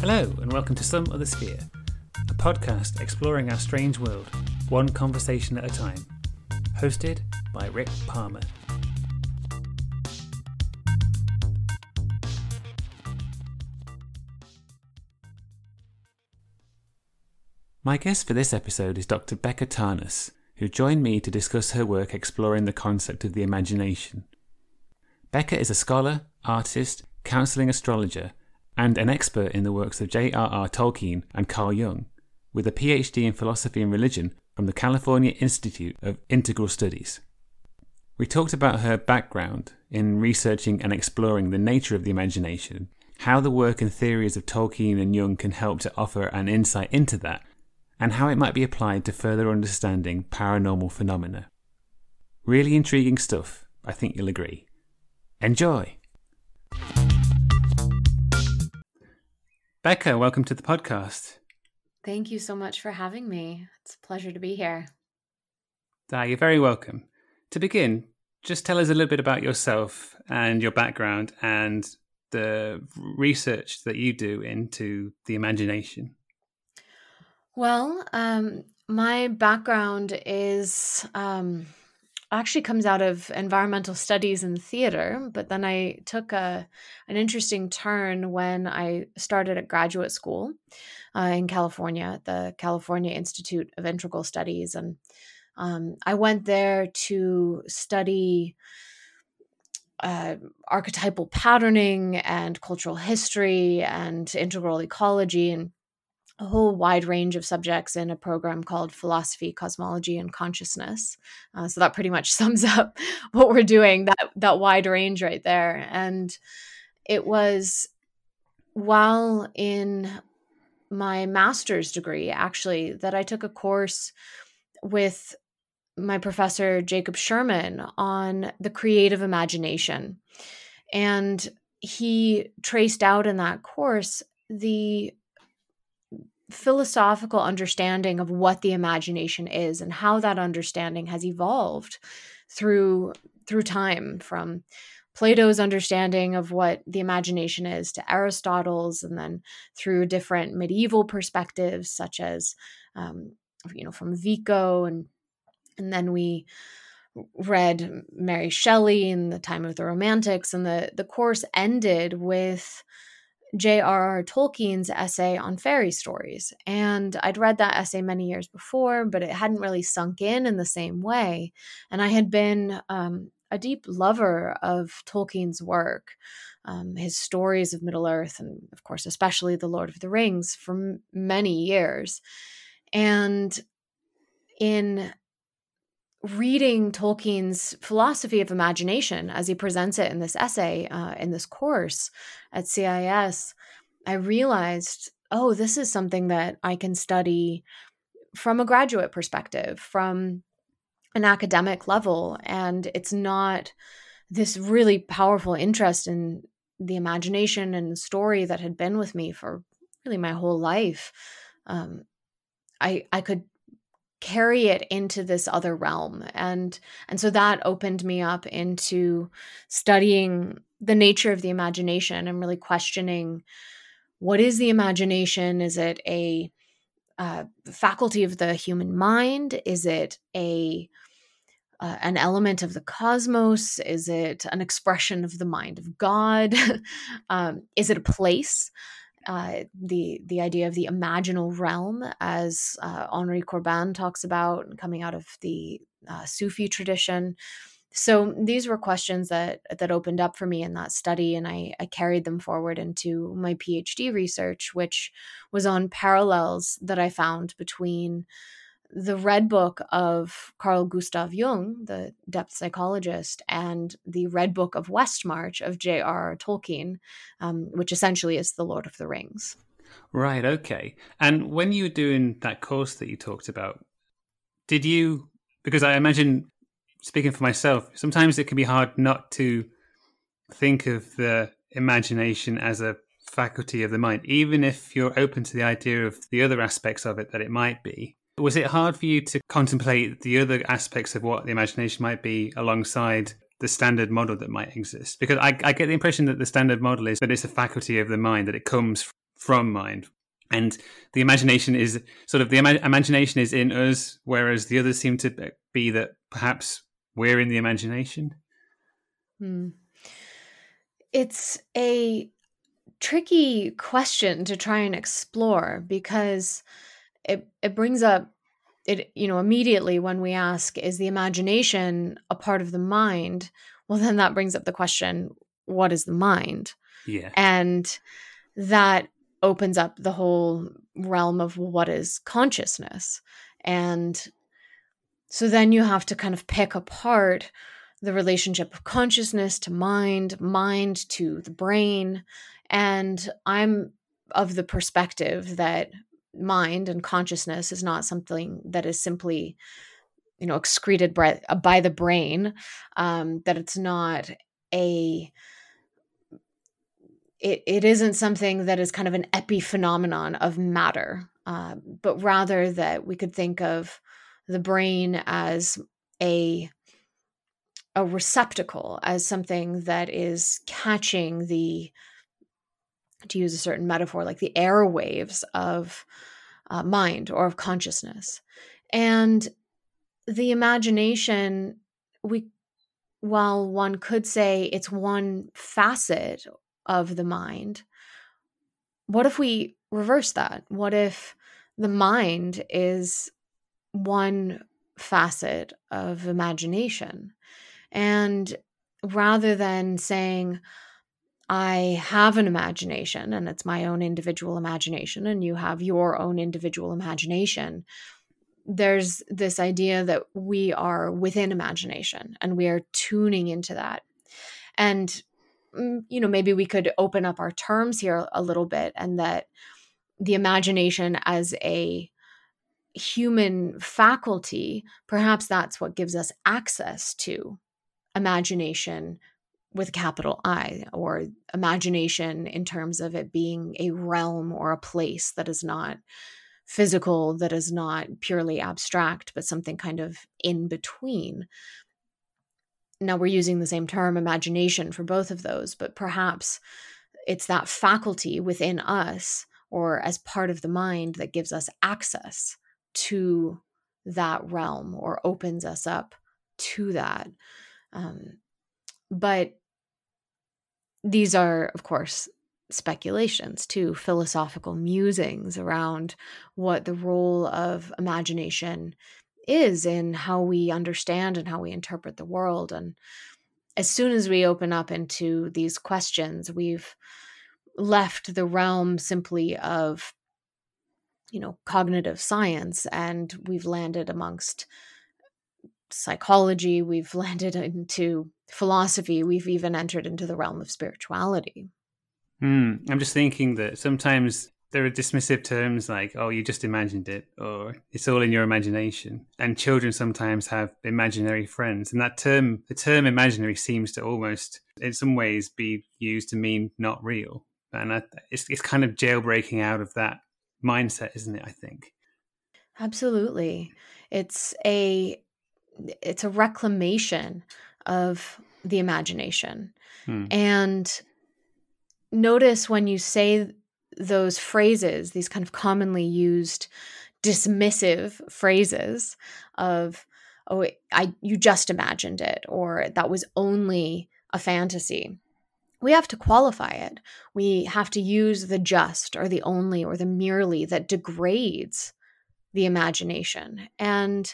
Hello and welcome to Some Other Sphere, a podcast exploring our strange world, one conversation at a time, hosted by Rick Palmer. My guest for this episode is Dr. Becca Tarnas, who joined me to discuss her work exploring the concept of the imagination. Becca is a scholar, artist, counselling astrologer, and an expert in the works of J.R.R. Tolkien and Carl Jung, with a PhD in philosophy and religion from the California Institute of Integral Studies. We talked about her background in researching and exploring the nature of the imagination, how the work and theories of Tolkien and Jung can help to offer an insight into that, and how it might be applied to further understanding paranormal phenomena. Really intriguing stuff, I think you'll agree. Enjoy! Becca, welcome to the podcast. Thank you so much for having me. It's a pleasure to be here. You're very welcome. To begin, just tell us a little bit about yourself and your background and the research that you do into the imagination. Well, my background is actually comes out of environmental studies and theater, but then I took an interesting turn when I started at graduate school in California at the California Institute of Integral Studies, and I went there to study archetypal patterning and cultural history and integral ecology and a whole wide range of subjects in a program called Philosophy, Cosmology, and Consciousness. So that pretty much sums up what we're doing, that wide range right there. And it was while in my master's degree, actually, that I took a course with my professor, Jacob Sherman, on the creative imagination. And he traced out in that course the philosophical understanding of what the imagination is and how that understanding has evolved through time, from Plato's understanding of what the imagination is to Aristotle's, and then through different medieval perspectives such as from Vico, and then we read Mary Shelley in the time of the Romantics, and the course ended with J.R.R. Tolkien's essay on fairy stories. And I'd read that essay many years before, but it hadn't really sunk in the same way. And I had been a deep lover of Tolkien's work, his stories of Middle-earth, and of course, especially The Lord of the Rings, for many years. And in reading Tolkien's philosophy of imagination as he presents it in this essay, in this course at CIS, I realized, this is something that I can study from a graduate perspective, from an academic level. And it's not this really powerful interest in the imagination and the story that had been with me for really my whole life. I could carry it into this other realm. And so that opened me up into studying the nature of the imagination and really questioning, what is the imagination? Is it a faculty of the human mind? Is it an element of the cosmos? Is it an expression of the mind of God? Is it a place? The idea of the imaginal realm, as Henri Corbin talks about, coming out of the Sufi tradition. So these were questions that opened up for me in that study, and I carried them forward into my PhD research, which was on parallels that I found between the Red Book of Carl Gustav Jung, the depth psychologist, and the Red Book of Westmarch of J.R.R. Tolkien, which essentially is The Lord of the Rings. Right, okay. And when you were doing that course that you talked about, because I imagine, speaking for myself, sometimes it can be hard not to think of the imagination as a faculty of the mind, even if you're open to the idea of the other aspects of it that it might be. Was it hard for you to contemplate the other aspects of what the imagination might be alongside the standard model that might exist? Because I get the impression that the standard model is that it's a faculty of the mind, that it comes from mind. And the imagination is sort of imagination is in us, whereas the others seem to be that perhaps we're in the imagination. It's a tricky question to try and explore, because it brings up it, you know, immediately when we ask, is the imagination a part of the mind? Well, then that brings up the question, what is the mind? Yeah. And that opens up the whole realm of what is consciousness. And so then you have to kind of pick apart the relationship of consciousness to mind, mind to the brain. And I'm of the perspective that mind and consciousness is not something that is simply, you know, excreted by the brain, that it's not a... It isn't something that is kind of an epiphenomenon of matter, but rather that we could think of the brain as a receptacle, as something that is catching the, to use a certain metaphor, like the airwaves of mind or of consciousness. And the imagination, while one could say it's one facet of the mind, what if we reverse that? What if the mind is one facet of imagination? And rather than saying, I have an imagination and it's my own individual imagination and you have your own individual imagination, there's this idea that we are within imagination and we are tuning into that. And you know, maybe we could open up our terms here a little bit, and that the imagination as a human faculty, perhaps that's what gives us access to imagination with a capital I, or imagination in terms of it being a realm or a place that is not physical, that is not purely abstract, but something kind of in between. Now we're using the same term, imagination, for both of those, but perhaps it's that faculty within us or as part of the mind that gives us access to that realm or opens us up to that. But these are, of course, speculations too, philosophical musings around what the role of imagination is in how we understand and how we interpret the world. And as soon as we open up into these questions, we've left the realm simply of, you know, cognitive science, and we've landed amongst psychology, we've landed into philosophy, we've even entered into the realm of spirituality. I'm just thinking that sometimes there are dismissive terms like, oh, you just imagined it, or it's all in your imagination. And children sometimes have imaginary friends. And that term, the term imaginary, seems to almost, in some ways, be used to mean not real. And it's kind of jailbreaking out of that mindset, isn't it, I think? Absolutely. It's a reclamation of the imagination. And notice when you say those phrases, these kind of commonly used dismissive phrases of, oh, you just imagined it, or that was only a fantasy. We have to qualify it. We have to use the just or the only or the merely that degrades the imagination. And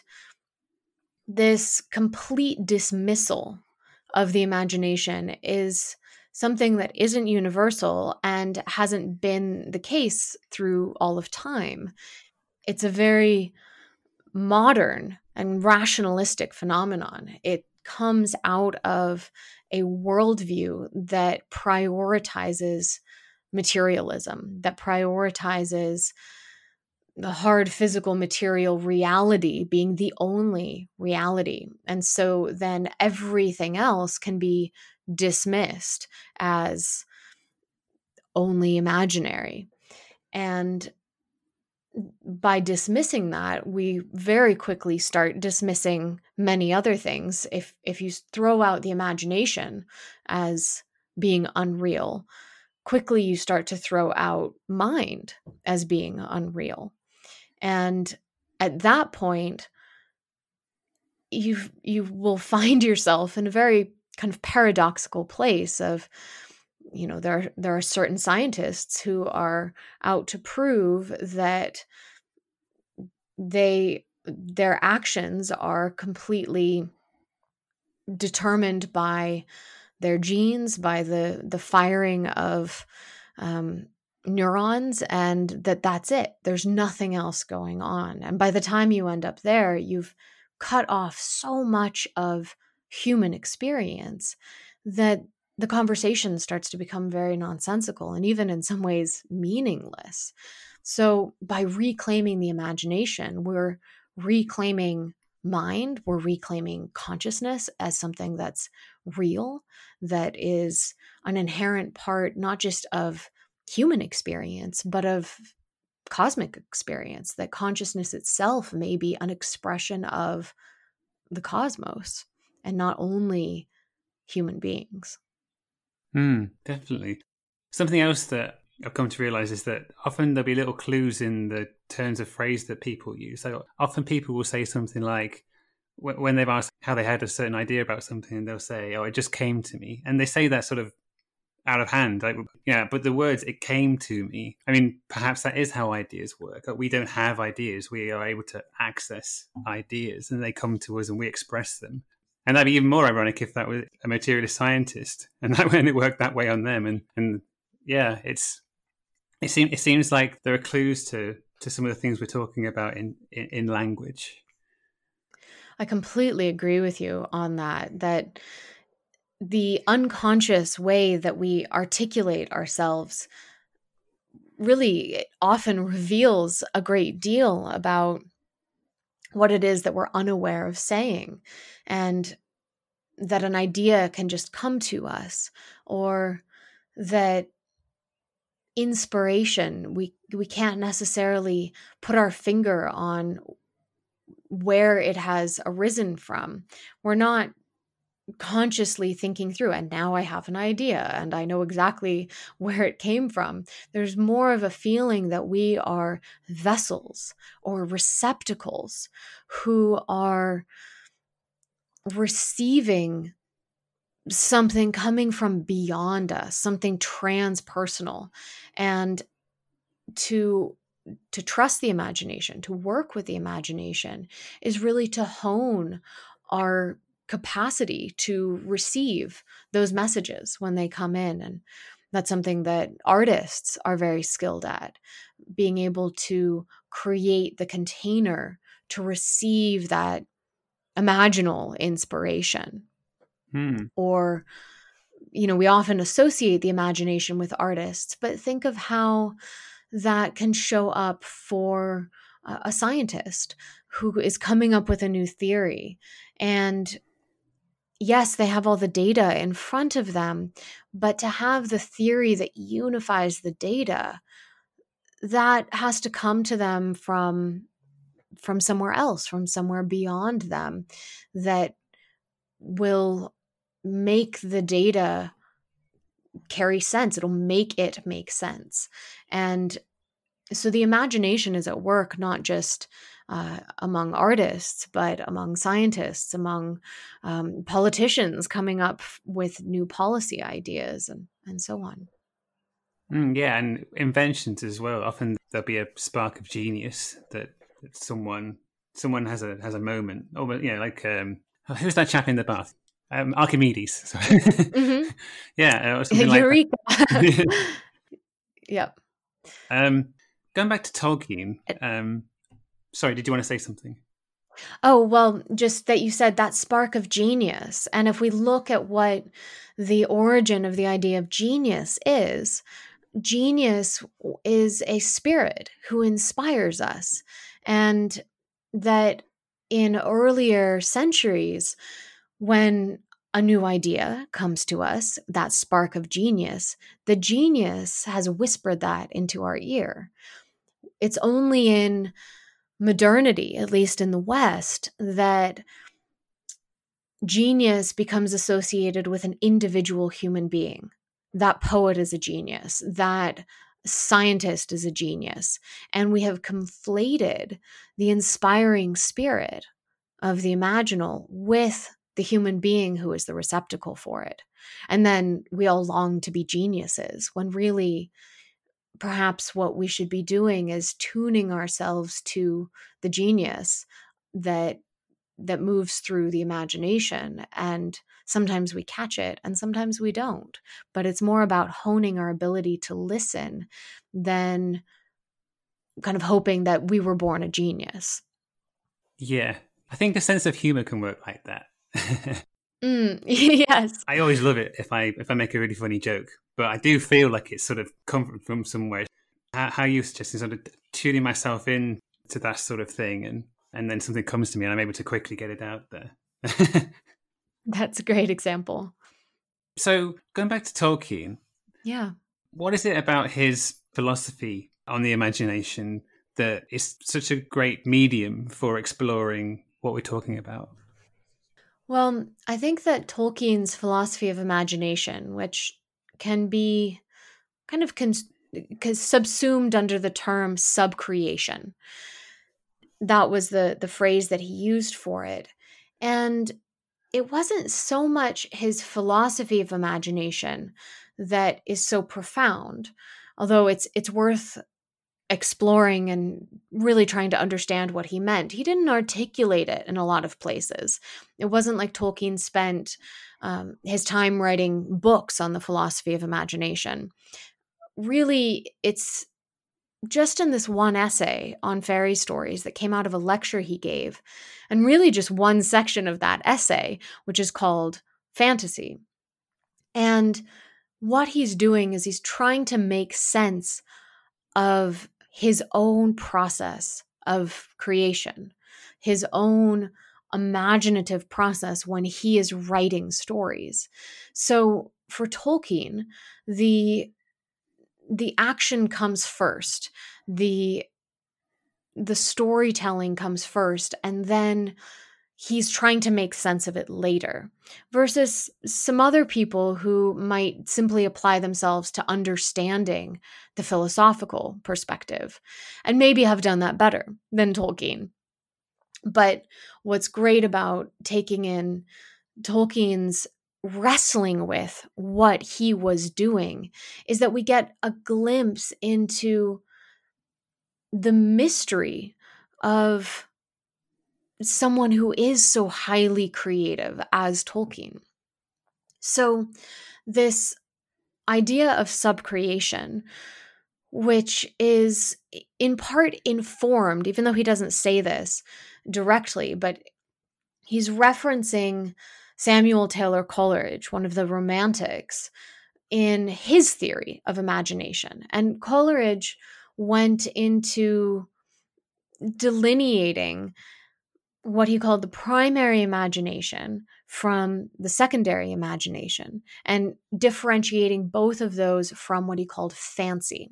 this complete dismissal of the imagination is something that isn't universal and hasn't been the case through all of time. It's a very modern and rationalistic phenomenon. It comes out of a worldview that prioritizes materialism, that prioritizes the hard physical material reality being the only reality. And so then everything else can be dismissed as only imaginary. And by dismissing that, we very quickly start dismissing many other things. If you throw out the imagination as being unreal, quickly you start to throw out mind as being unreal. And at that point, you will find yourself in a very kind of paradoxical place of, you know, there are certain scientists who are out to prove that their actions are completely determined by their genes, by the firing of neurons, and that's it. There's nothing else going on. And by the time you end up there, you've cut off so much of human experience that the conversation starts to become very nonsensical and even in some ways meaningless. So by reclaiming the imagination, we're reclaiming mind, we're reclaiming consciousness as something that's real, that is an inherent part, not just of human experience, but of cosmic experience, that consciousness itself may be an expression of the cosmos and not only human beings. Definitely. Something else that I've come to realize is that often there'll be little clues in the turns of phrase that people use. So often people will say something like, when they've asked how they had a certain idea about something, they'll say, "Oh, it just came to me." And they say that sort of out of hand, like, yeah, but the words, "it came to me," I mean, perhaps that is how ideas work. We don't have ideas. We are able to access ideas and they come to us and we express them. And that'd be even more ironic if that was a materialist scientist and that when it worked that way on them. And yeah, it seems like there are clues to some of the things we're talking about in language. I completely agree with you on that the unconscious way that we articulate ourselves really often reveals a great deal about what it is that we're unaware of saying, and that an idea can just come to us, or that inspiration, we can't necessarily put our finger on where it has arisen from. We're not consciously thinking through, and now I have an idea and I know exactly where it came from. There's more of a feeling that we are vessels or receptacles who are receiving something coming from beyond us, something transpersonal. And to trust the imagination, to work with the imagination, is really to hone our capacity to receive those messages when they come in. And that's something that artists are very skilled at, being able to create the container to receive that imaginal inspiration. Or, you know, we often associate the imagination with artists, but think of how that can show up for a scientist who is coming up with a new theory. And yes, they have all the data in front of them, but to have the theory that unifies the data, that has to come to them from somewhere else, from somewhere beyond them, that will make the data carry sense. It'll make it make sense. And so the imagination is at work, not just among artists, but among scientists, among politicians coming up with new policy ideas and so on. Yeah, and inventions as well. Often there'll be a spark of genius that someone has a moment. Oh, but, you know, like, who's that chap in the bath? Archimedes. Sorry. Mm-hmm. Yeah, or something like Eureka. That. Yep. Going back to Tolkien, sorry, did you want to say something? Oh, well, just that you said that spark of genius. And if we look at what the origin of the idea of genius is a spirit who inspires us. And that in earlier centuries, when a new idea comes to us, that spark of genius, the genius has whispered that into our ear. It's only in modernity, at least in the West, that genius becomes associated with an individual human being, that poet is a genius, that scientist is a genius. And we have conflated the inspiring spirit of the imaginal with the human being who is the receptacle for it. And then we all long to be geniuses, when really perhaps what we should be doing is tuning ourselves to the genius that moves through the imagination. And sometimes we catch it and sometimes we don't. But it's more about honing our ability to listen than kind of hoping that we were born a genius. Yeah. I think the sense of humor can work like that. Yes. I always love it if I make a really funny joke. But I do feel like it's sort of come from somewhere. How you suggesting sort of tuning myself in to that sort of thing, and then something comes to me and I'm able to quickly get it out there. That's a great example. So going back to Tolkien. Yeah. What is it about his philosophy on the imagination that is such a great medium for exploring what we're talking about? Well, I think that Tolkien's philosophy of imagination, which can be kind of subsumed under the term subcreation. That was the phrase that he used for it. And it wasn't so much his philosophy of imagination that is so profound, although it's worth exploring and really trying to understand what he meant. He didn't articulate it in a lot of places. It wasn't like Tolkien spent his time writing books on the philosophy of imagination. Really, it's just in this one essay on fairy stories that came out of a lecture he gave, and really just one section of that essay, which is called Fantasy. And what he's doing is he's trying to make sense of his own process of creation, his own imaginative process when he is writing stories. So for Tolkien, the action comes first, the storytelling comes first, and then he's trying to make sense of it later, versus some other people who might simply apply themselves to understanding the philosophical perspective, and maybe have done that better than Tolkien. But what's great about taking in Tolkien's wrestling with what he was doing is that we get a glimpse into the mystery of someone who is so highly creative as Tolkien. So this idea of subcreation, which is in part informed, even though he doesn't say this directly, but he's referencing Samuel Taylor Coleridge, one of the Romantics, in his theory of imagination. And Coleridge went into delineating what he called the primary imagination from the secondary imagination, and differentiating both of those from what he called fancy.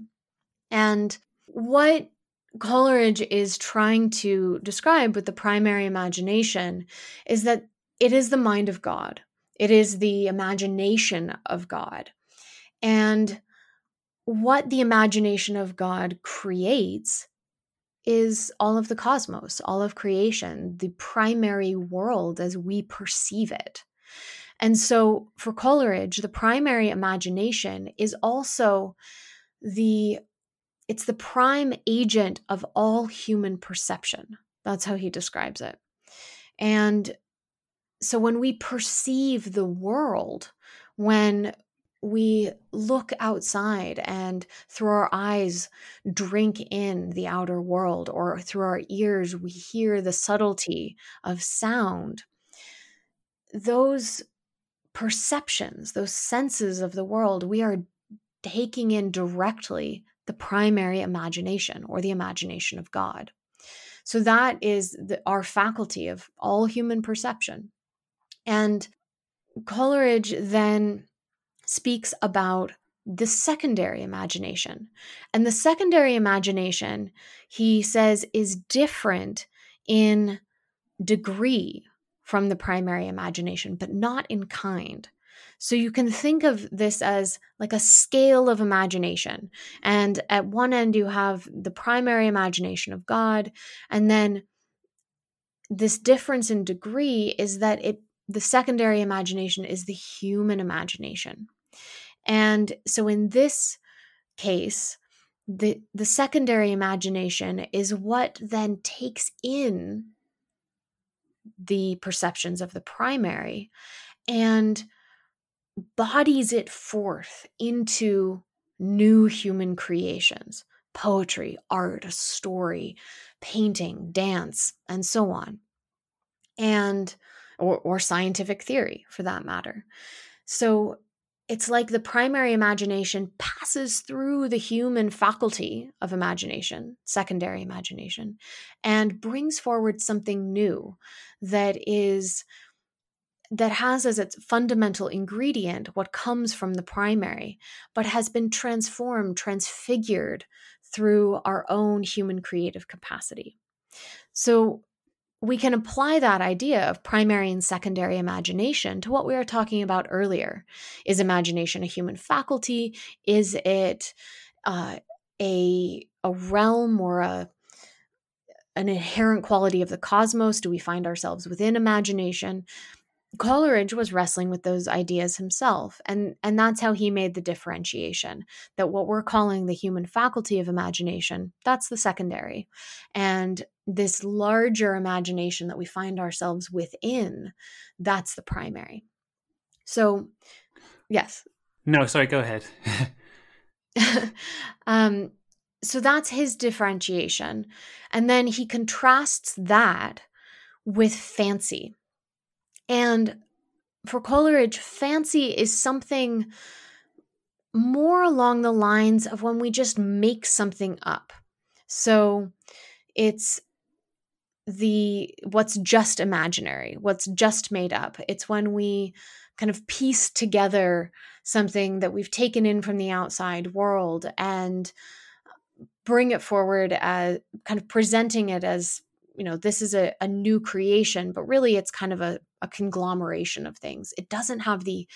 And what Coleridge is trying to describe with the primary imagination is that it is the mind of God. It is the imagination of God. And what the imagination of God creates is all of the cosmos, all of creation, the primary world as we perceive it. And so for Coleridge, the primary imagination is also it's the prime agent of all human perception. That's how he describes it. And so when we perceive the world, when we look outside and through our eyes drink in the outer world, or through our ears we hear the subtlety of sound, those perceptions, those senses of the world, we are taking in directly the primary imagination, or the imagination of God. So that is our faculty of all human perception. And Coleridge then speaks about the secondary imagination. And the secondary imagination, he says, is different in degree from the primary imagination, but not in kind. So you can think of this as like a scale of imagination. And at one end, you have the primary imagination of God. And then this difference in degree is that the secondary imagination is the human imagination. And so in this case, the secondary imagination is what then takes in the perceptions of the primary and bodies it forth into new human creations: poetry, art, a story, painting, dance, and so on, and or scientific theory for that matter. So it's like the primary imagination passes through the human faculty of imagination, secondary imagination, and brings forward something new that has as its fundamental ingredient what comes from the primary, but has been transformed, transfigured through our own human creative capacity. So we can apply that idea of primary and secondary imagination to what we were talking about earlier. Is imagination a human faculty? Is it a realm or an inherent quality of the cosmos? Do we find ourselves within imagination? Coleridge was wrestling with those ideas himself, and that's how he made the differentiation, that what we're calling the human faculty of imagination, that's the secondary. And this larger imagination that we find ourselves within, that's the primary. So, yes. No, sorry, go ahead. So that's his differentiation. And then he contrasts that with fancy. And for Coleridge, fancy is something more along the lines of when we just make something up. So it's what's just imaginary, what's just made up. It's when we kind of piece together something that we've taken in from the outside world and bring it forward as kind of presenting it as, you know, this is a new creation, but really it's kind of a conglomeration of things. It doesn't have the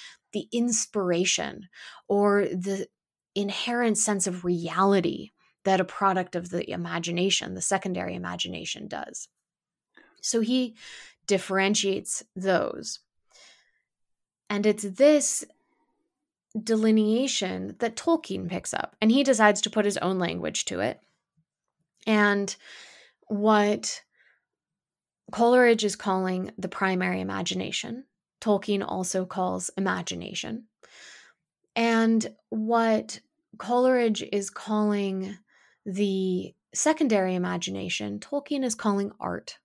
inspiration or the inherent sense of reality that a product of the imagination, the secondary imagination, does. So he differentiates those. And it's this delineation that Tolkien picks up, and he decides to put his own language to it. And what Coleridge is calling the primary imagination, Tolkien also calls imagination. And what Coleridge is calling the secondary imagination, Tolkien is calling art.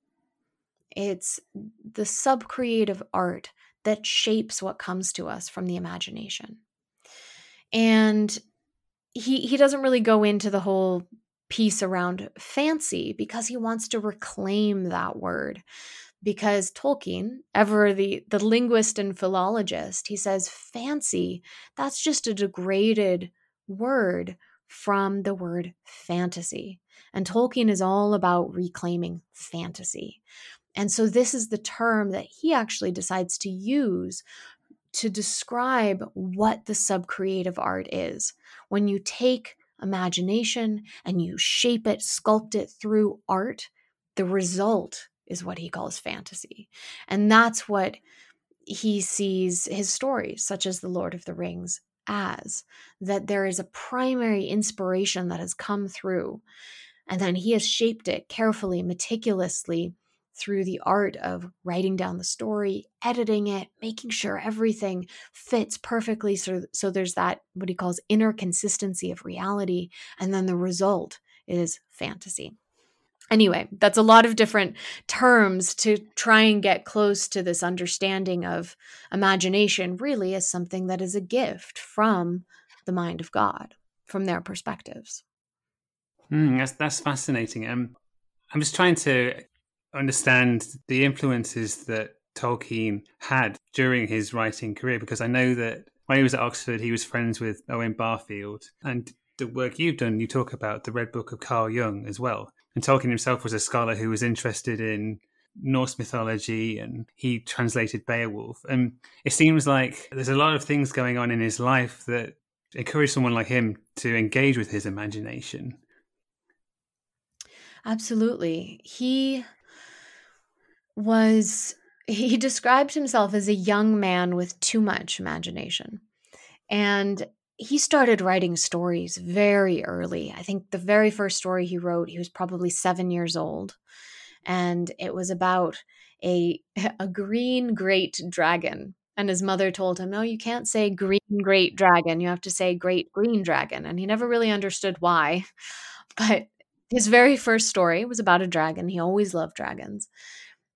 It's the subcreative art that shapes what comes to us from the imagination. And he doesn't really go into the whole piece around fancy because he wants to reclaim that word. Because Tolkien, ever the linguist and philologist, he says fancy, that's just a degraded word from the word fantasy. And Tolkien is all about reclaiming fantasy. And so this is the term that he actually decides to use to describe what the subcreative art is. When you take imagination and you shape it, sculpt it through art, the result is what he calls fantasy. And that's what he sees his stories, such as The Lord of the Rings, as, that there is a primary inspiration that has come through, and then he has shaped it carefully, meticulously through the art of writing down the story, editing it, making sure everything fits perfectly. So there's that, what he calls inner consistency of reality. And then the result is fantasy. Anyway, that's a lot of different terms to try and get close to this understanding of imagination really as something that is a gift from the mind of God, from their perspectives. That's fascinating. I'm just trying to understand the influences that Tolkien had during his writing career, because I know that when he was at Oxford, he was friends with Owen Barfield. And the work you've done, you talk about the Red Book of Carl Jung as well. And Tolkien himself was a scholar who was interested in Norse mythology, and he translated Beowulf. And it seems like there's a lot of things going on in his life that encourage someone like him to engage with his imagination. Absolutely. He described himself as a young man with too much imagination. And he started writing stories very early. I think the very first story he wrote, he was probably 7 years old. And it was about a green great dragon. And his mother told him, no, you can't say green great dragon. You have to say great green dragon. And he never really understood why. But his very first story was about a dragon. He always loved dragons.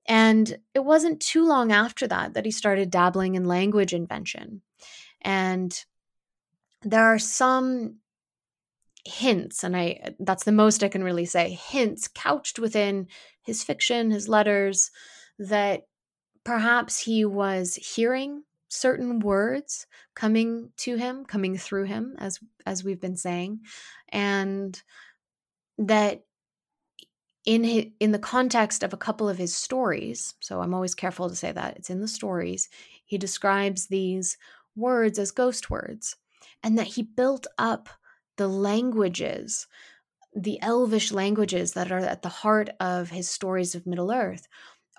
And it wasn't too long after that he started dabbling in language invention. And there are some hints, and that's the most I can really say, hints couched within his fiction, his letters, that perhaps he was hearing certain words coming to him, coming through him, as we've been saying, and that in the context of a couple of his stories, so I'm always careful to say that, it's in the stories, he describes these words as ghost words, and that he built up the languages, the elvish languages that are at the heart of his stories of Middle-earth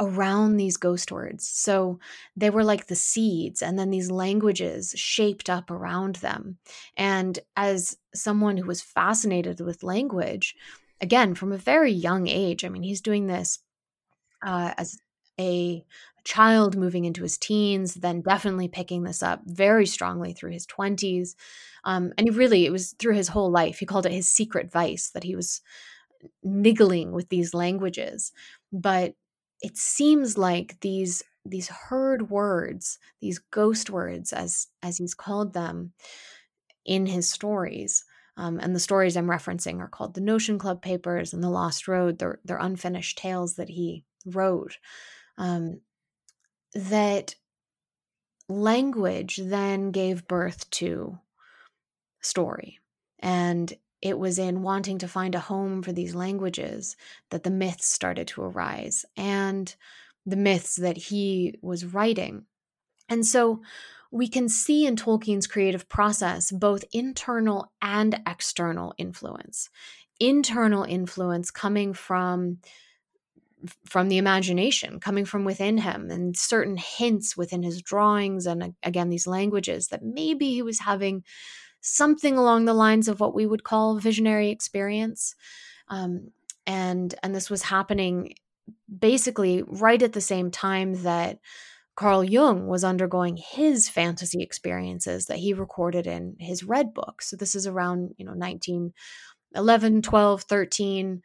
around these ghost words. So they were like the seeds, and then these languages shaped up around them. And as someone who was fascinated with language, again, from a very young age, I mean, he's doing this as a child moving into his teens, then definitely picking this up very strongly through his 20s. And it was through his whole life. He called it his secret vice, that he was niggling with these languages. But it seems like these heard words, these ghost words, as he's called them in his stories, and the stories I'm referencing are called The Notion Club Papers and The Lost Road. They're unfinished tales that he wrote. That language then gave birth to story. And it was in wanting to find a home for these languages that the myths started to arise, and the myths that he was writing. And so we can see in Tolkien's creative process both internal and external influence. Internal influence coming from the imagination, coming from within him, and certain hints within his drawings and, again, these languages, that maybe he was having something along the lines of what we would call visionary experience. And this was happening basically right at the same time that Carl Jung was undergoing his fantasy experiences that he recorded in his Red Book. So this is around, 1911, 12, 13,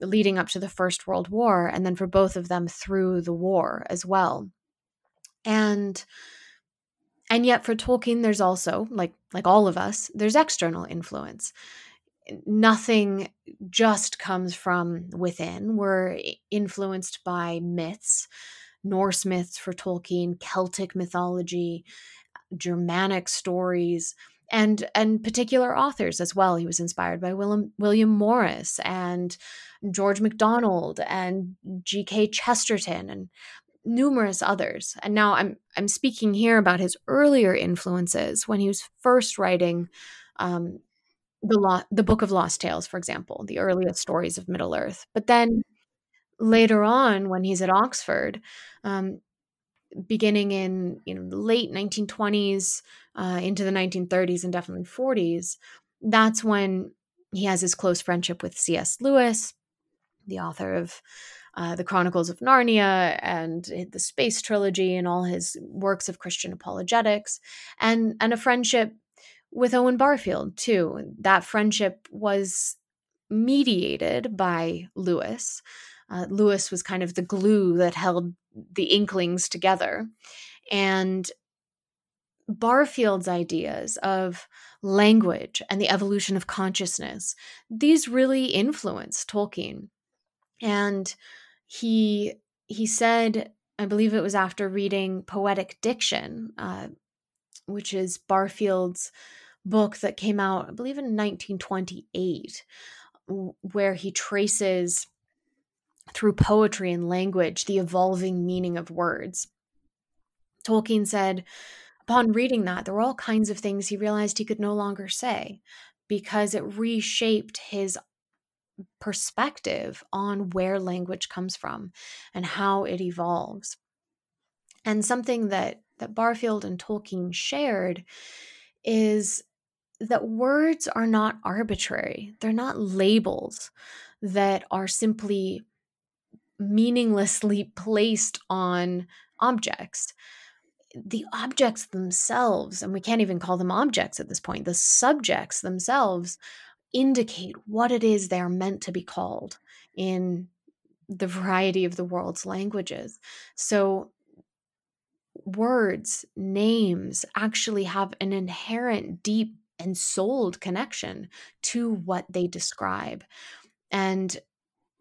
leading up to the First World War, and then for both of them through the war as well. And yet for Tolkien, there's also, like all of us, there's external influence. Nothing just comes from within. We're influenced by myths. Norse myths for Tolkien, Celtic mythology, Germanic stories, and particular authors as well. He was inspired by William Morris and George MacDonald and G.K. Chesterton and numerous others. And now I'm speaking here about his earlier influences when he was first writing the Book of Lost Tales, for example, the earliest stories of Middle-earth. But then later on, when he's at Oxford, beginning in the late 1920s into the 1930s and definitely 40s, that's when he has his close friendship with C.S. Lewis, the author of the Chronicles of Narnia and the Space Trilogy and all his works of Christian apologetics, and a friendship with Owen Barfield too. That friendship was mediated by Lewis. Lewis was kind of the glue that held the inklings together. And Barfield's ideas of language and the evolution of consciousness, these really influenced Tolkien. And he said, I believe it was after reading Poetic Diction, which is Barfield's book that came out, I believe, in 1928, where he traces through poetry and language, the evolving meaning of words. Tolkien said, upon reading that, there were all kinds of things he realized he could no longer say because it reshaped his perspective on where language comes from and how it evolves. And something that Barfield and Tolkien shared is that words are not arbitrary. They're not labels that are simply meaninglessly placed on objects. The objects themselves, and we can't even call them objects at this point, the subjects themselves indicate what it is they're meant to be called in the variety of the world's languages. So words, names actually have an inherent, deep, and souled connection to what they describe. And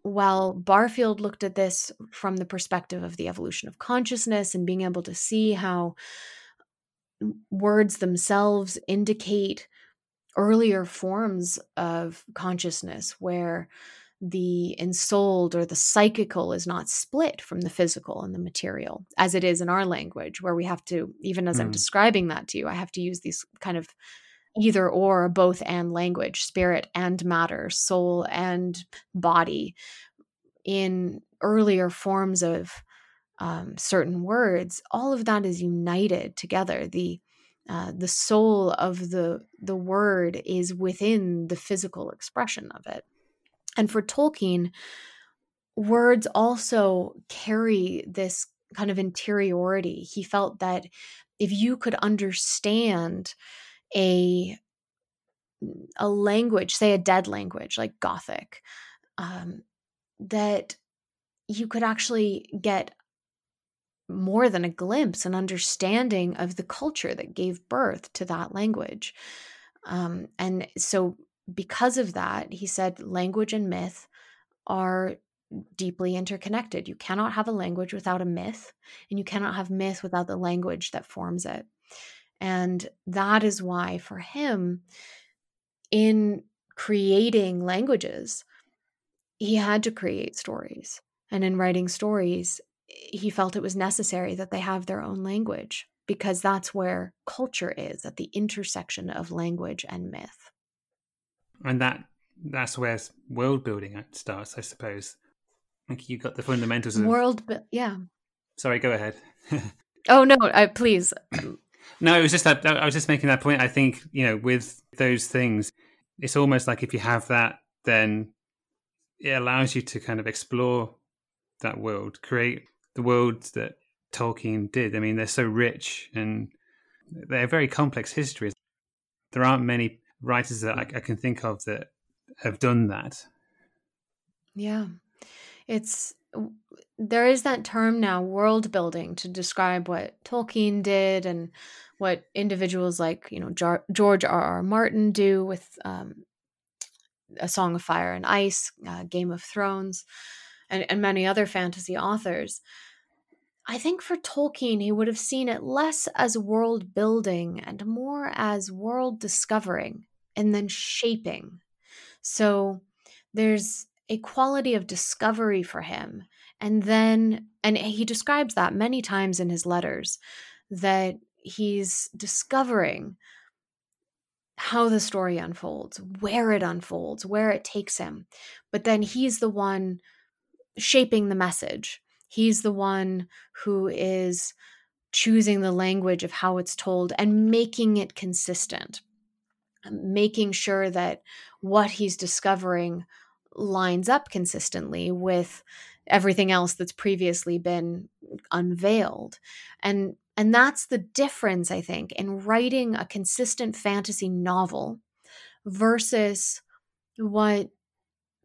while Barfield looked at this from the perspective of the evolution of consciousness and being able to see how words themselves indicate earlier forms of consciousness where the ensouled or the psychical is not split from the physical and the material, as it is in our language, where we have to, even as I'm describing that to you, I have to use these kind of either or, both and language, spirit and matter, soul and body. In earlier forms of certain words, all of that is united together. The soul of the word is within the physical expression of it. And for Tolkien, words also carry this kind of interiority. He felt that if you could understand a language, say a dead language like Gothic, that you could actually get more than a glimpse, an understanding of the culture that gave birth to that language. And so because of that, he said language and myth are deeply interconnected. You cannot have a language without a myth, and you cannot have myth without the language that forms it. And that is why for him, in creating languages, he had to create stories. And in writing stories, he felt it was necessary that they have their own language, because that's where culture is, at the intersection of language and myth. And that's where world building starts, I suppose. Like you got the fundamentals of yeah. Sorry, go ahead. Oh no, please. No, it was just that I was just making that point. I think, with those things, it's almost like if you have that, then it allows you to kind of explore that world, create the worlds that Tolkien did. I mean, they're so rich and they're very complex histories. There aren't many writers that I can think of that have done that. Yeah. There is that term now, world building, to describe what Tolkien did and what individuals like, George R.R. Martin do with A Song of Fire and Ice, Game of Thrones, and many other fantasy authors. I think for Tolkien, he would have seen it less as world building and more as world discovering and then shaping. So there's a quality of discovery for him. And then, and he describes that many times in his letters, that he's discovering how the story unfolds, where it takes him. But then he's the one shaping the message. He's the one who is choosing the language of how it's told and making it consistent, making sure that what he's discovering lines up consistently with everything else that's previously been unveiled. And that's the difference, I think, in writing a consistent fantasy novel versus what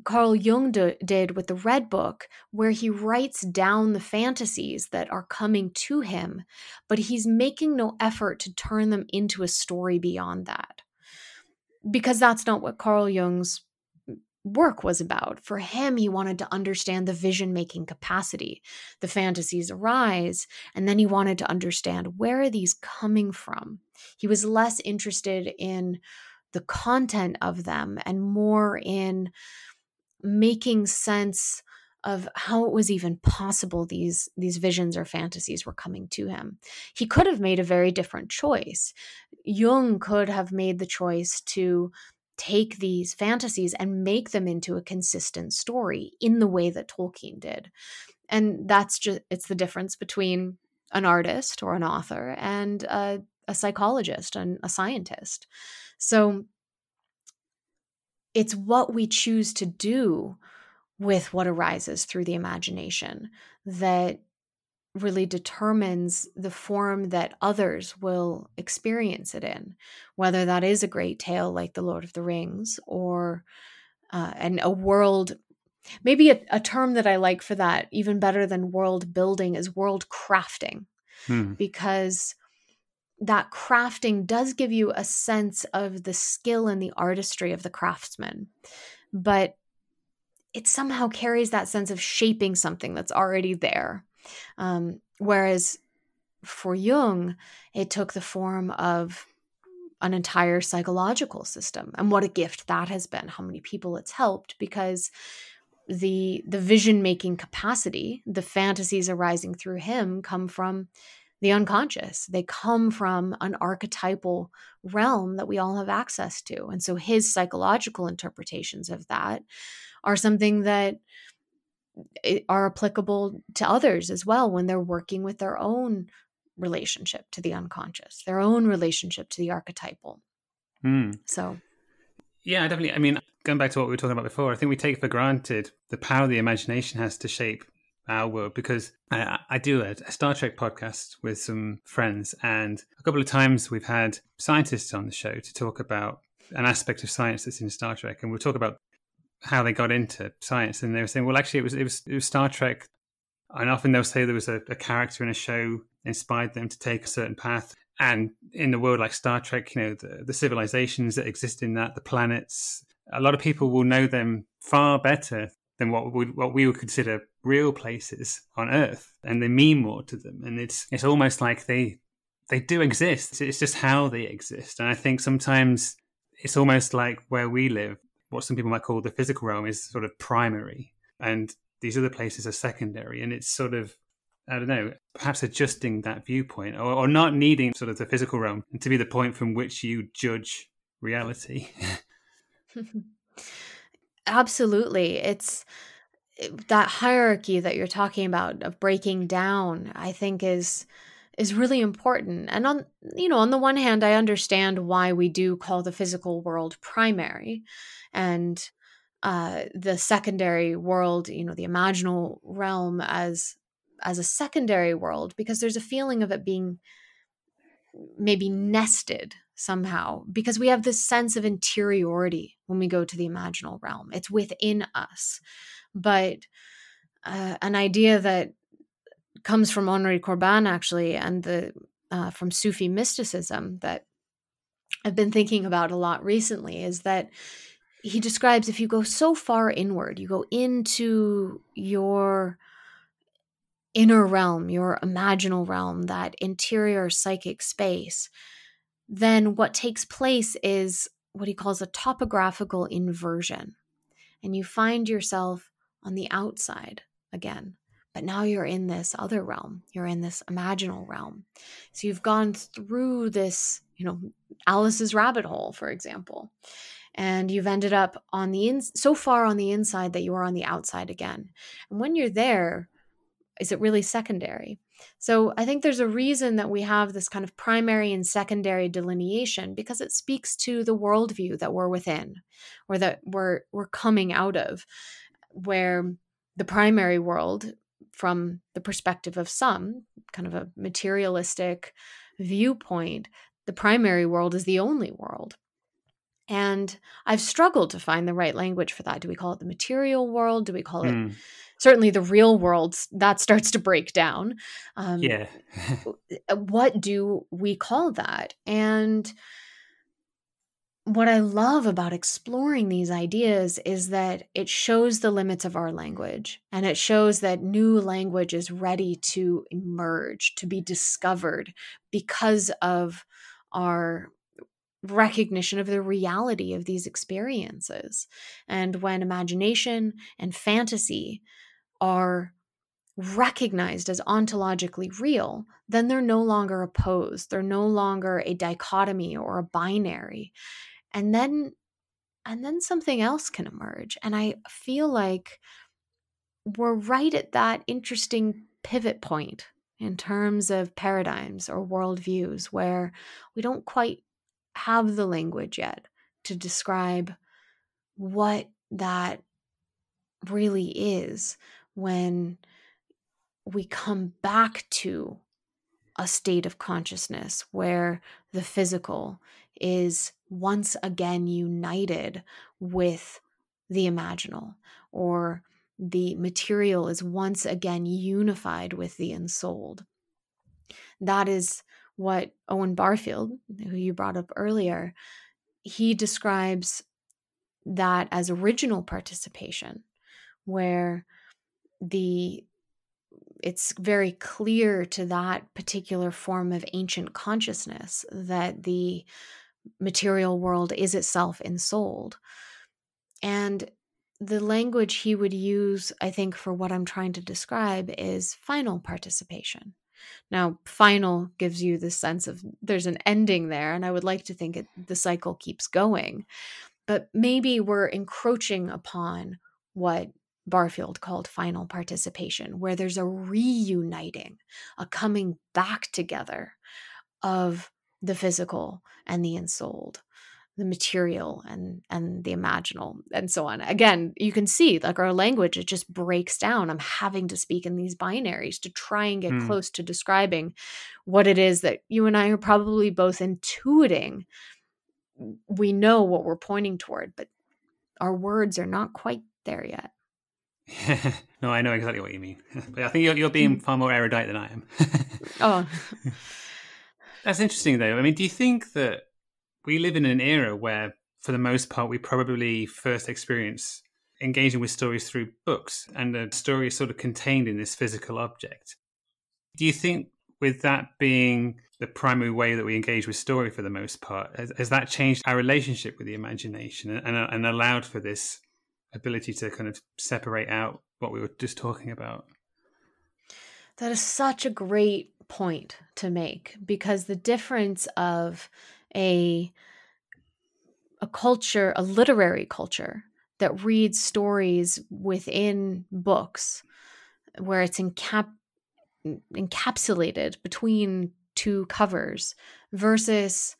Carl Jung did with the Red Book, where he writes down the fantasies that are coming to him, but he's making no effort to turn them into a story beyond that, because that's not what Carl Jung's work was about. For him, he wanted to understand the vision-making capacity. The fantasies arise, and then he wanted to understand, where are these coming from? He was less interested in the content of them and more in making sense of how it was even possible these visions or fantasies were coming to him. He could have made a very different choice. Jung could have made the choice to take these fantasies and make them into a consistent story in the way that Tolkien did. And that's just, it's the difference between an artist or an author and a psychologist and a scientist. So it's what we choose to do with what arises through the imagination that really determines the form that others will experience it in, whether that is a great tale like The Lord of the Rings or and a world. Maybe a term that I like for that, even better than world building, is world crafting, because that crafting does give you a sense of the skill and the artistry of the craftsman, but it somehow carries that sense of shaping something that's already there. Whereas for Jung, it took the form of an entire psychological system, and what a gift that has been, how many people it's helped, because the vision-making capacity, the fantasies arising through him come from the unconscious. They come from an archetypal realm that we all have access to. And so his psychological interpretations of that are something that are applicable to others as well when they're working with their own relationship to the unconscious, their own relationship to the archetypal. So, yeah, definitely. I mean, going back to what we were talking about before, I think we take for granted the power the imagination has to shape our world, because I do a Star Trek podcast with some friends, and a couple of times we've had scientists on the show to talk about an aspect of science that's in Star Trek, and we'll talk about how they got into science, and they were saying, well, actually it was Star Trek, and often they'll say there was a character in a show inspired them to take a certain path. And in the world like Star Trek, you know, the civilizations that exist in that, the planets, a lot of people will know them far better than what we would consider real places on Earth, and they mean more to them, and it's almost like they do exist. It's just how they exist. And I think sometimes it's almost like where we live, what some people might call the physical realm, is sort of primary, and these other places are secondary. And it's sort of, I don't know, perhaps adjusting that viewpoint, or not needing sort of the physical realm to be the point from which you judge reality. Absolutely. It's that hierarchy that you're talking about of breaking down, I think is really important. And on the one hand, I understand why we do call the physical world primary, and the secondary world, you know, the imaginal realm as a secondary world, because there's a feeling of it being maybe nested somehow, because we have this sense of interiority when we go to the imaginal realm. It's within us. But an idea that comes from Henri Corbin, actually, and from Sufi mysticism, that I've been thinking about a lot recently, is that he describes, if you go so far inward, you go into your inner realm, your imaginal realm, that interior psychic space, then what takes place is what he calls a topographical inversion. And you find yourself on the outside again, but now you're in this other realm, you're in this imaginal realm. So you've gone through this, you know, Alice's rabbit hole, for example, and you've ended up on the so far on the inside that you are on the outside again. And when you're there, is it really secondary? So I think there's a reason that we have this kind of primary and secondary delineation, because it speaks to the worldview that we're within, or that we're coming out of, where the primary world, from the perspective of some kind of a materialistic viewpoint, the primary world is the only world. And I've struggled to find the right language for that. Do we call it the material world? Do we call it... Certainly the real world, that starts to break down. Yeah. What do we call that? And what I love about exploring these ideas is that it shows the limits of our language, and it shows that new language is ready to emerge, to be discovered, because of our recognition of the reality of these experiences. And when imagination and fantasy are recognized as ontologically real, then they're no longer opposed. They're no longer a dichotomy or a binary. And then something else can emerge. And I feel like we're right at that interesting pivot point in terms of paradigms or worldviews where we don't quite have the language yet to describe what that really is when we come back to a state of consciousness where the physical is once again united with the imaginal, or the material is once again unified with the ensouled. That is what Owen Barfield, who you brought up earlier, he describes that as original participation, where it's very clear to that particular form of ancient consciousness that the material world is itself ensouled. And the language he would use, I think, for what I'm trying to describe is final participation. Now, final gives you the sense of there's an ending there, and I would like to think the cycle keeps going. But maybe we're encroaching upon what Barfield called final participation, where there's a reuniting, a coming back together of the physical and the ensouled, the material and the imaginal, and so on. Again, you can see like our language, it just breaks down. I'm having to speak in these binaries to try and get close to describing what it is that you and I are probably both intuiting. We know what we're pointing toward, but our words are not quite there yet. No, I know exactly what you mean. But I think you're being far more erudite than I am. Oh. That's interesting, though. I mean, do you think that we live in an era where, for the most part, we probably first experience engaging with stories through books, and the story is sort of contained in this physical object? Do you think, with that being the primary way that we engage with story for the most part, has that changed our relationship with the imagination and allowed for this ability to kind of separate out what we were just talking about? That is such a great point to make, because the difference of a culture, a literary culture that reads stories within books, where it's encapsulated between two covers, versus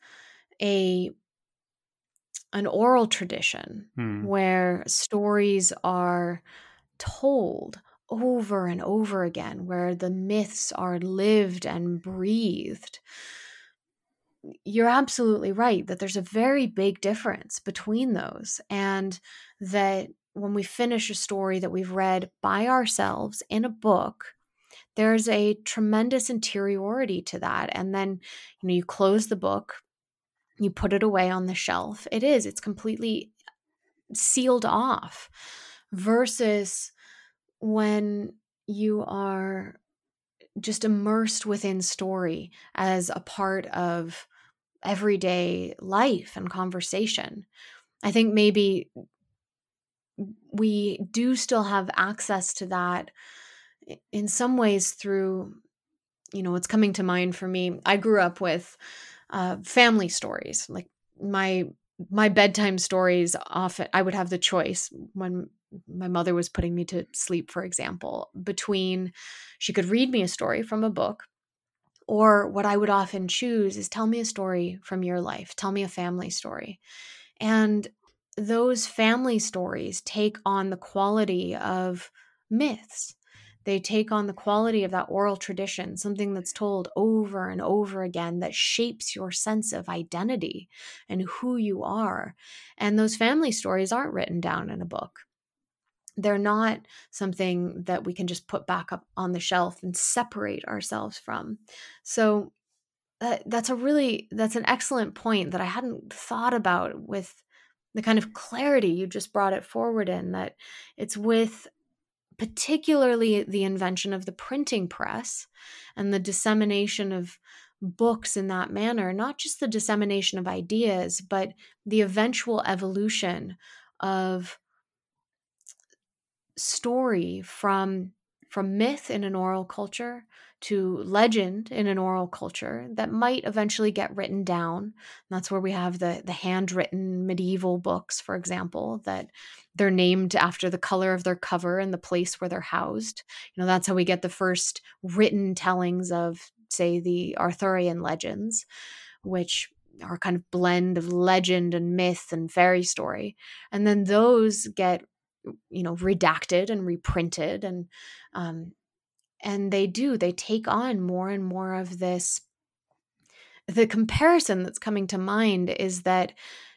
an oral tradition where stories are told over and over again, where the myths are lived and breathed. You're absolutely right that there's a very big difference between those, and that when we finish a story that we've read by ourselves in a book, there's a tremendous interiority to that. And then, you know, you close the book, you put it away on the shelf. It's completely sealed off, versus when you are just immersed within story as a part of everyday life and conversation. I think maybe we do still have access to that in some ways through, you know, what's coming to mind for me. I grew up with family stories. Like my bedtime stories, often I would have the choice when my mother was putting me to sleep, for example, between she could read me a story from a book, or what I would often choose is tell me a story from your life, tell me a family story. And those family stories take on the quality of myths. They take on the quality of that oral tradition, something that's told over and over again that shapes your sense of identity and who you are. And those family stories aren't written down in a book. They're not something that we can just put back up on the shelf and separate ourselves from. So that's an excellent point that I hadn't thought about, with the kind of clarity you just brought it forward in, that it's with particularly the invention of the printing press and the dissemination of books in that manner, not just the dissemination of ideas, but the eventual evolution of story from myth in an oral culture to legend in an oral culture that might eventually get written down. And that's where we have the handwritten medieval books, for example, that they're named after the color of their cover and the place where they're housed. You know, that's how we get the first written tellings of, say, the Arthurian legends, which are kind of blend of legend and myth and fairy story. And then those get, you know, redacted and reprinted, and they take on more and more of this. The comparison that's coming to mind is that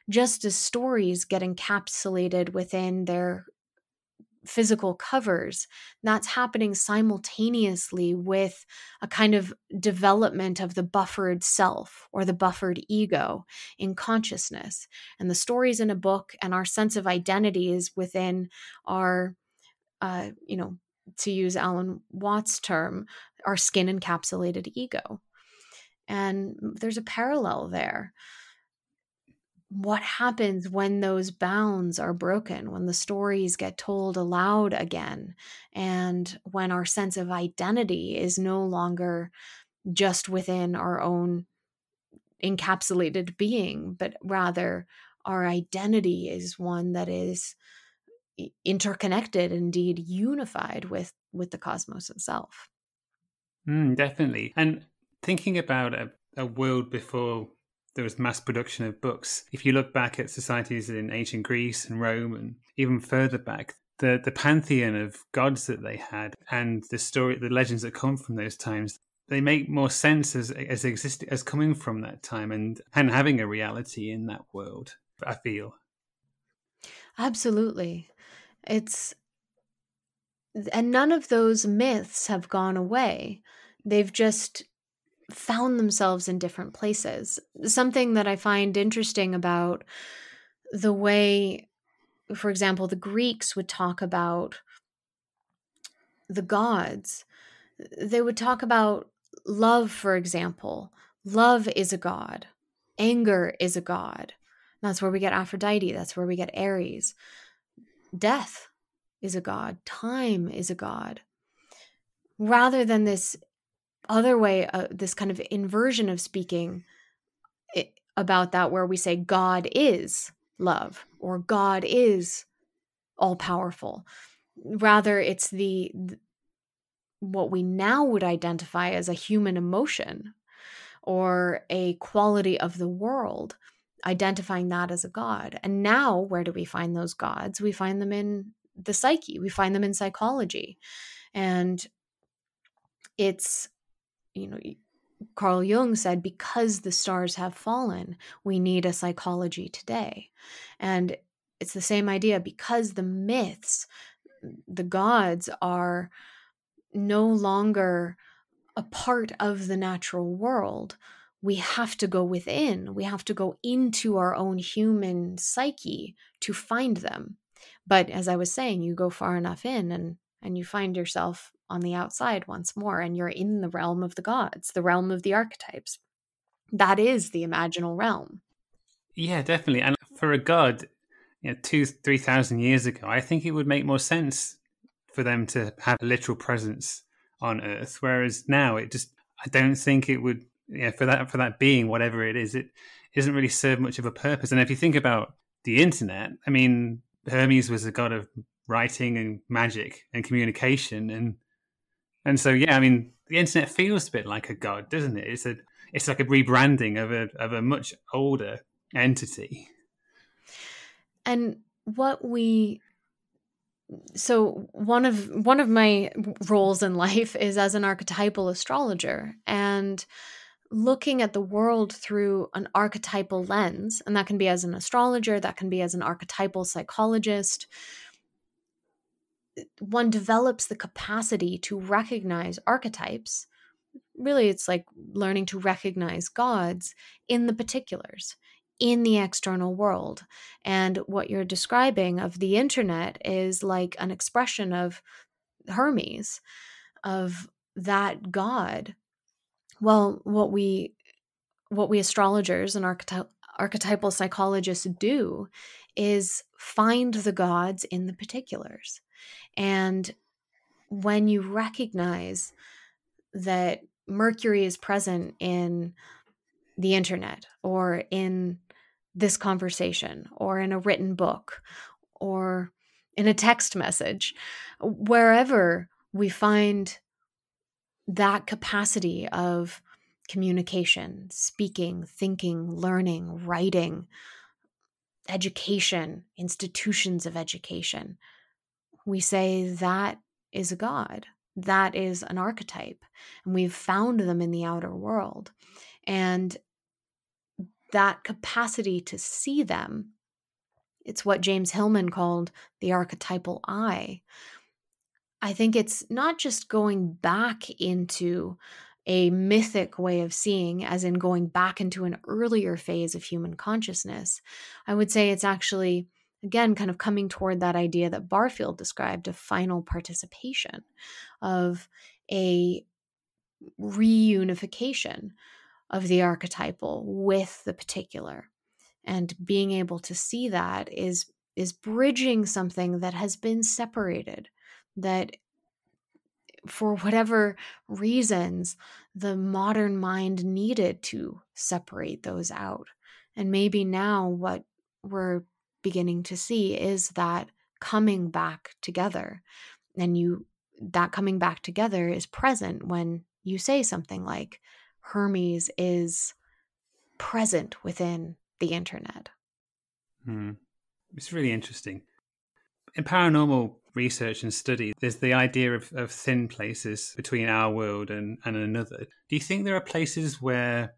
just as stories get encapsulated within their physical covers, that's happening simultaneously with a kind of development of the buffered self or the buffered ego in consciousness. And the stories in a book and our sense of identity is within our, you know, to use Alan Watts' term, our skin encapsulated ego. And there's a parallel there. What happens when those bounds are broken, when the stories get told aloud again, and when our sense of identity is no longer just within our own encapsulated being, but rather our identity is one that is interconnected, indeed unified with the cosmos itself. Definitely. And thinking about a world before there was mass production of books. If you look back at societies in ancient Greece and Rome and even further back, the pantheon of gods that they had and the legends that come from those times, they make more sense as coming from that time and having a reality in that world, I feel. Absolutely. And none of those myths have gone away. They've just found themselves in different places. Something that I find interesting about the way, for example, the Greeks would talk about the gods. They would talk about love, for example. Love is a god. Anger is a god. That's where we get Aphrodite. That's where we get Ares. Death is a god. Time is a god. Rather than this other way, this kind of inversion of speaking about that, where we say God is love or God is all powerful. Rather, it's what we now would identify as a human emotion or a quality of the world, identifying that as a God. And now, where do we find those gods? We find them in the psyche. We find them in psychology. And it's, you know, Carl Jung said, because the stars have fallen, we need a psychology today. And it's the same idea, because the myths, the gods are no longer a part of the natural world. We have to go within, we have to go into our own human psyche to find them. But as I was saying, you go far enough in and you find yourself on the outside once more, and you're in the realm of the gods, the realm of the archetypes. That is the imaginal realm. Yeah, definitely. And for a god, you know, 2,000-3,000 years ago, I think it would make more sense for them to have a literal presence on Earth. Whereas now, I don't think it would. Yeah, for that being, whatever it is, it doesn't really serve much of a purpose. And if you think about the internet, I mean, Hermes was a god of writing and magic and communication, and so, yeah, I mean, the internet feels a bit like a god, doesn't it? It's like a rebranding of a much older entity. And one of my roles in life is as an archetypal astrologer, and looking at the world through an archetypal lens, and that can be as an astrologer, that can be as an archetypal psychologist. One develops the capacity to recognize archetypes. Really, it's like learning to recognize gods in the particulars, in the external world. And what you're describing of the internet is like an expression of Hermes, of that god. Well, what we astrologers and archetypal psychologists do is find the gods in the particulars. And when you recognize that Mercury is present in the internet or in this conversation or in a written book or in a text message, wherever we find that capacity of communication, speaking, thinking, learning, writing, education, institutions of education, we say that is a god. That is an archetype. And we've found them in the outer world. And that capacity to see them, it's what James Hillman called the archetypal eye. I think it's not just going back into a mythic way of seeing, as in going back into an earlier phase of human consciousness. I would say it's actually, again, kind of coming toward that idea that Barfield described of final participation, of a reunification of the archetypal with the particular. And being able to see that is bridging something that has been separated, that for whatever reasons, the modern mind needed to separate those out. And maybe now what we're beginning to see is that coming back together. And that coming back together is present when you say something like, Hermes is present within the internet. It's really interesting. In paranormal research and study, there's the idea of thin places between our world and another. Do you think there are places where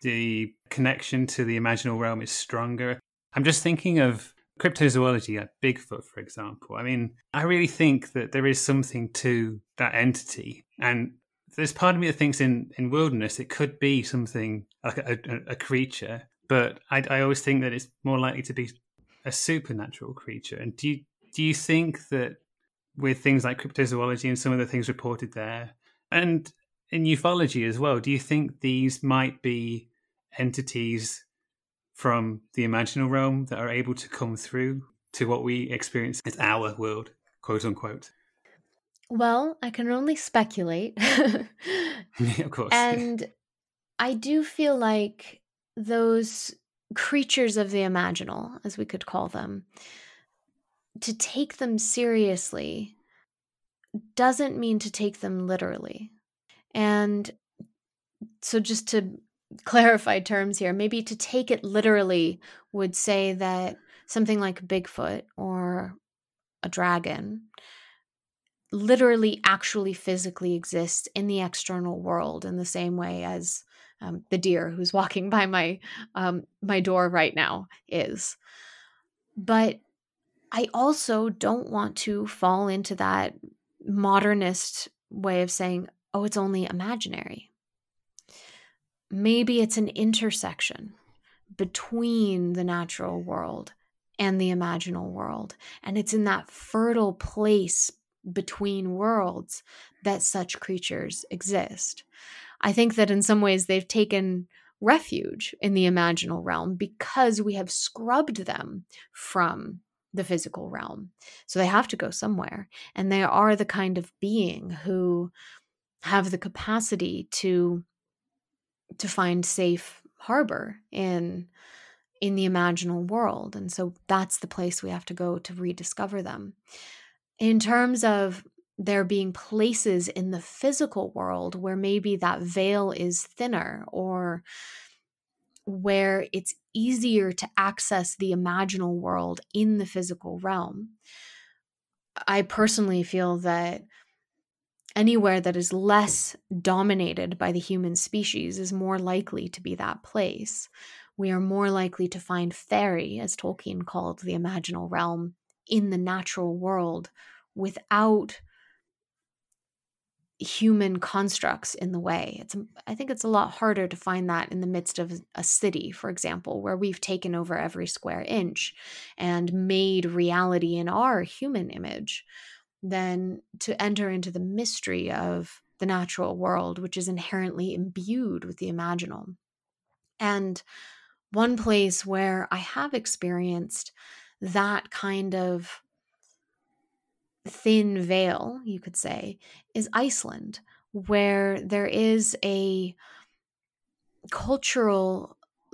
the connection to the imaginal realm is stronger? I'm just thinking of cryptozoology, like Bigfoot, for example. I mean, I really think that there is something to that entity. And there's part of me that thinks in wilderness, it could be something like a creature. But I always think that it's more likely to be a supernatural creature. And do you think that with things like cryptozoology and some of the things reported there, and in ufology as well, do you think these might be entities from the imaginal realm that are able to come through to what we experience as our world, quote unquote? Well, I can only speculate. Of course. And I do feel like those creatures of the imaginal, as we could call them, to take them seriously doesn't mean to take them literally. And so just to clarify terms here, maybe to take it literally would say that something like Bigfoot or a dragon literally actually physically exists in the external world in the same way as the deer who's walking by my door right now is. But I also don't want to fall into that modernist way of saying, oh, it's only imaginary. Maybe it's an intersection between the natural world and the imaginal world. And it's in that fertile place between worlds that such creatures exist. I think that in some ways they've taken refuge in the imaginal realm because we have scrubbed them from the physical realm. So they have to go somewhere. And they are the kind of being who have the capacity to find safe harbor in the imaginal world. And so that's the place we have to go to rediscover them. In terms of there being places in the physical world where maybe that veil is thinner or where it's easier to access the imaginal world in the physical realm, I personally feel that anywhere that is less dominated by the human species is more likely to be that place. We are more likely to find fairy, as Tolkien called the imaginal realm, in the natural world without human constructs in the way. I think it's a lot harder to find that in the midst of a city, for example, where we've taken over every square inch and made reality in our human image, than to enter into the mystery of the natural world, which is inherently imbued with the imaginal. And one place where I have experienced that kind of thin veil, you could say, is Iceland, where there is a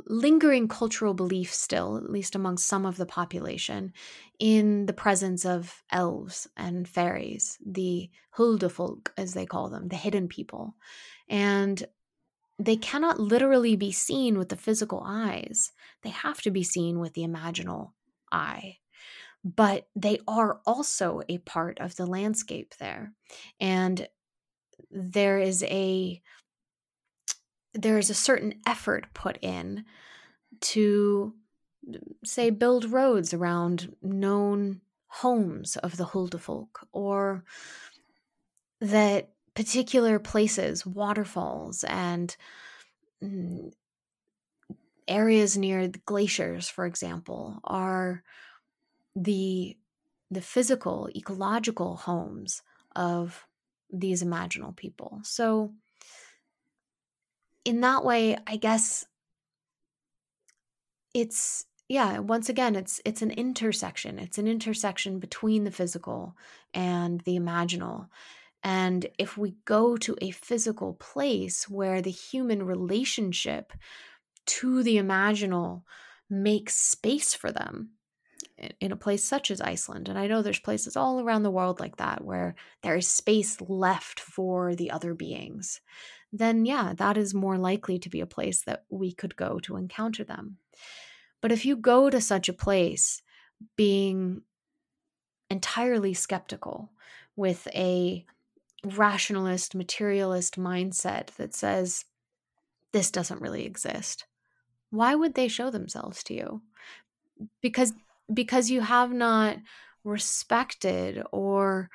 lingering cultural belief still, at least among some of the population, in the presence of elves and fairies, the Huldefolk, as they call them, the hidden people. And they cannot literally be seen with the physical eyes. They have to be seen with the imaginal eye. But they are also a part of the landscape there. And there is a certain effort put in to, say, build roads around known homes of the Huldefolk, or that particular places, waterfalls and areas near the glaciers, for example, are the physical, ecological homes of these imaginal people. So in that way, I guess it's, yeah, once again, it's an intersection. It's an intersection between the physical and the imaginal. And if we go to a physical place where the human relationship to the imaginal makes space for them, in a place such as Iceland, and I know there's places all around the world like that where there is space left for the other beings, then yeah, that is more likely to be a place that we could go to encounter them. But if you go to such a place being entirely skeptical, with a rationalist, materialist mindset that says, this doesn't really exist, why would they show themselves to you? Because you have not respected or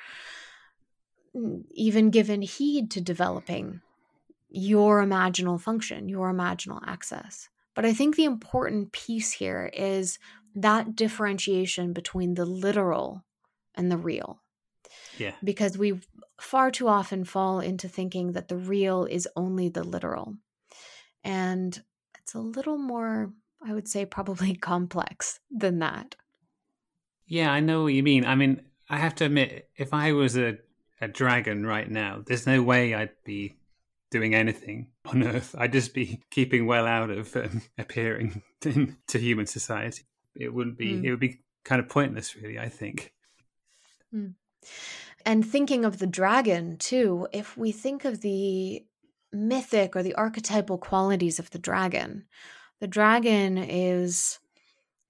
even given heed to developing your imaginal function, your imaginal access. But I think the important piece here is that differentiation between the literal and the real. Yeah. Because we far too often fall into thinking that the real is only the literal. And it's a little more, I would say, probably complex than that. Yeah, I know what you mean. I mean, I have to admit, if I was a dragon right now, there's no way I'd be doing anything on Earth. I'd just be keeping well out of appearing to human society. It wouldn't be. It would be kind of pointless, really, I think. Mm. And thinking of the dragon too, if we think of the mythic or the archetypal qualities of the dragon. The dragon is,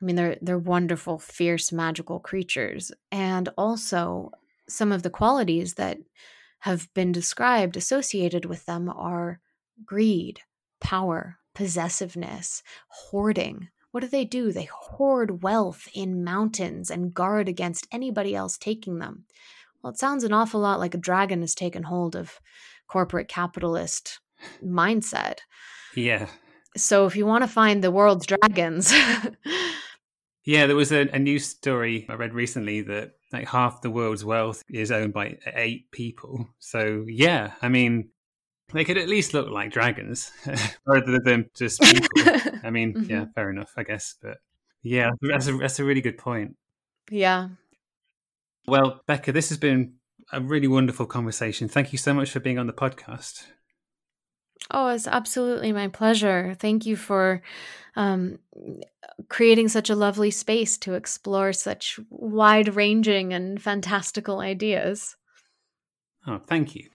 I mean, they're wonderful, fierce, magical creatures. And also some of the qualities that have been described associated with them are greed, power, possessiveness, hoarding. What do? They hoard wealth in mountains and guard against anybody else taking them. Well, it sounds an awful lot like a dragon has taken hold of corporate capitalist mindset. Yeah. So if you want to find the world's dragons. Yeah, there was a news story I read recently that like half the world's wealth is owned by 8 people. So yeah, I mean, they could at least look like dragons rather than just people. I mean, mm-hmm. Yeah, fair enough, I guess. But yeah, that's a really good point. Yeah. Well, Becca, this has been a really wonderful conversation. Thank you so much for being on the podcast. Oh, it's absolutely my pleasure. Thank you for creating such a lovely space to explore such wide-ranging and fantastical ideas. Oh, thank you.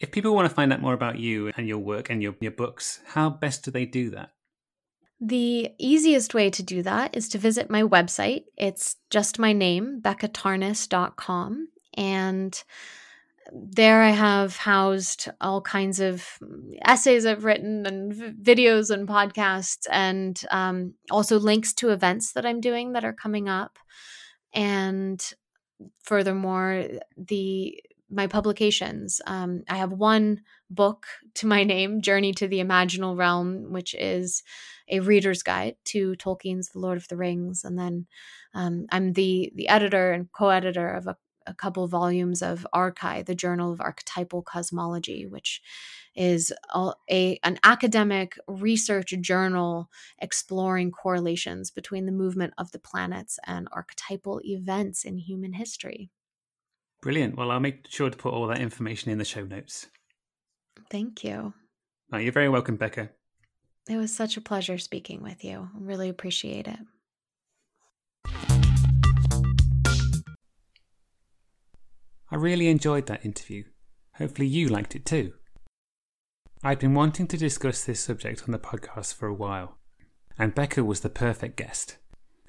If people want to find out more about you and your work and your books, how best do they do that? The easiest way to do that is to visit my website. It's just my name, beccatarnas.com. And there I have housed all kinds of essays I've written and videos and podcasts, and also links to events that I'm doing that are coming up. And furthermore, my publications. I have one book to my name, Journey to the Imaginal Realm, which is a reader's guide to Tolkien's The Lord of the Rings. And then I'm the editor and co-editor of a couple volumes of Archi, the Journal of Archetypal Cosmology, which is an academic research journal exploring correlations between the movement of the planets and archetypal events in human history. Brilliant. Well, I'll make sure to put all that information in the show notes. Thank you. Oh, you're very welcome, Becca. It was such a pleasure speaking with you. I really appreciate it. I really enjoyed that interview. Hopefully you liked it too. I'd been wanting to discuss this subject on the podcast for a while, and Becca was the perfect guest.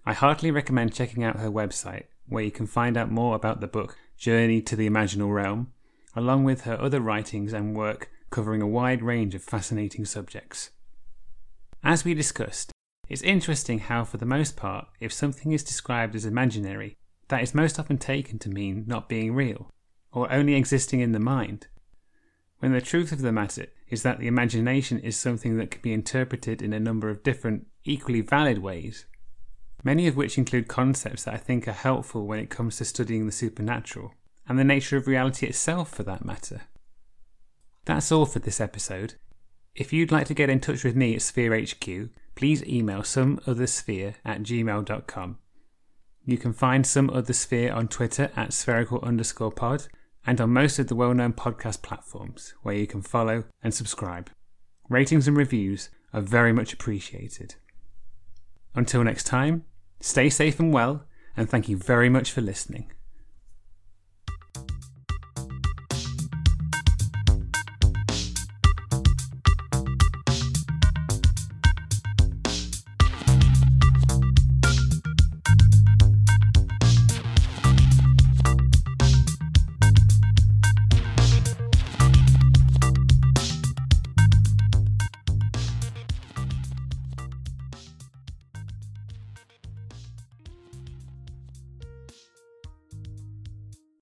I heartily recommend checking out her website, where you can find out more about the book Journey to the Imaginal Realm, along with her other writings and work covering a wide range of fascinating subjects. As we discussed, it's interesting how, for the most part, if something is described as imaginary, that is most often taken to mean not being real, or only existing in the mind, when the truth of the matter is that the imagination is something that can be interpreted in a number of different, equally valid ways, many of which include concepts that I think are helpful when it comes to studying the supernatural, and the nature of reality itself for that matter. That's all for this episode. If you'd like to get in touch with me at Sphere HQ, please email someothersphere@gmail.com. You can find Some Other Sphere on Twitter at spherical_pod and on most of the well-known podcast platforms where you can follow and subscribe. Ratings and reviews are very much appreciated. Until next time, stay safe and well, and thank you very much for listening.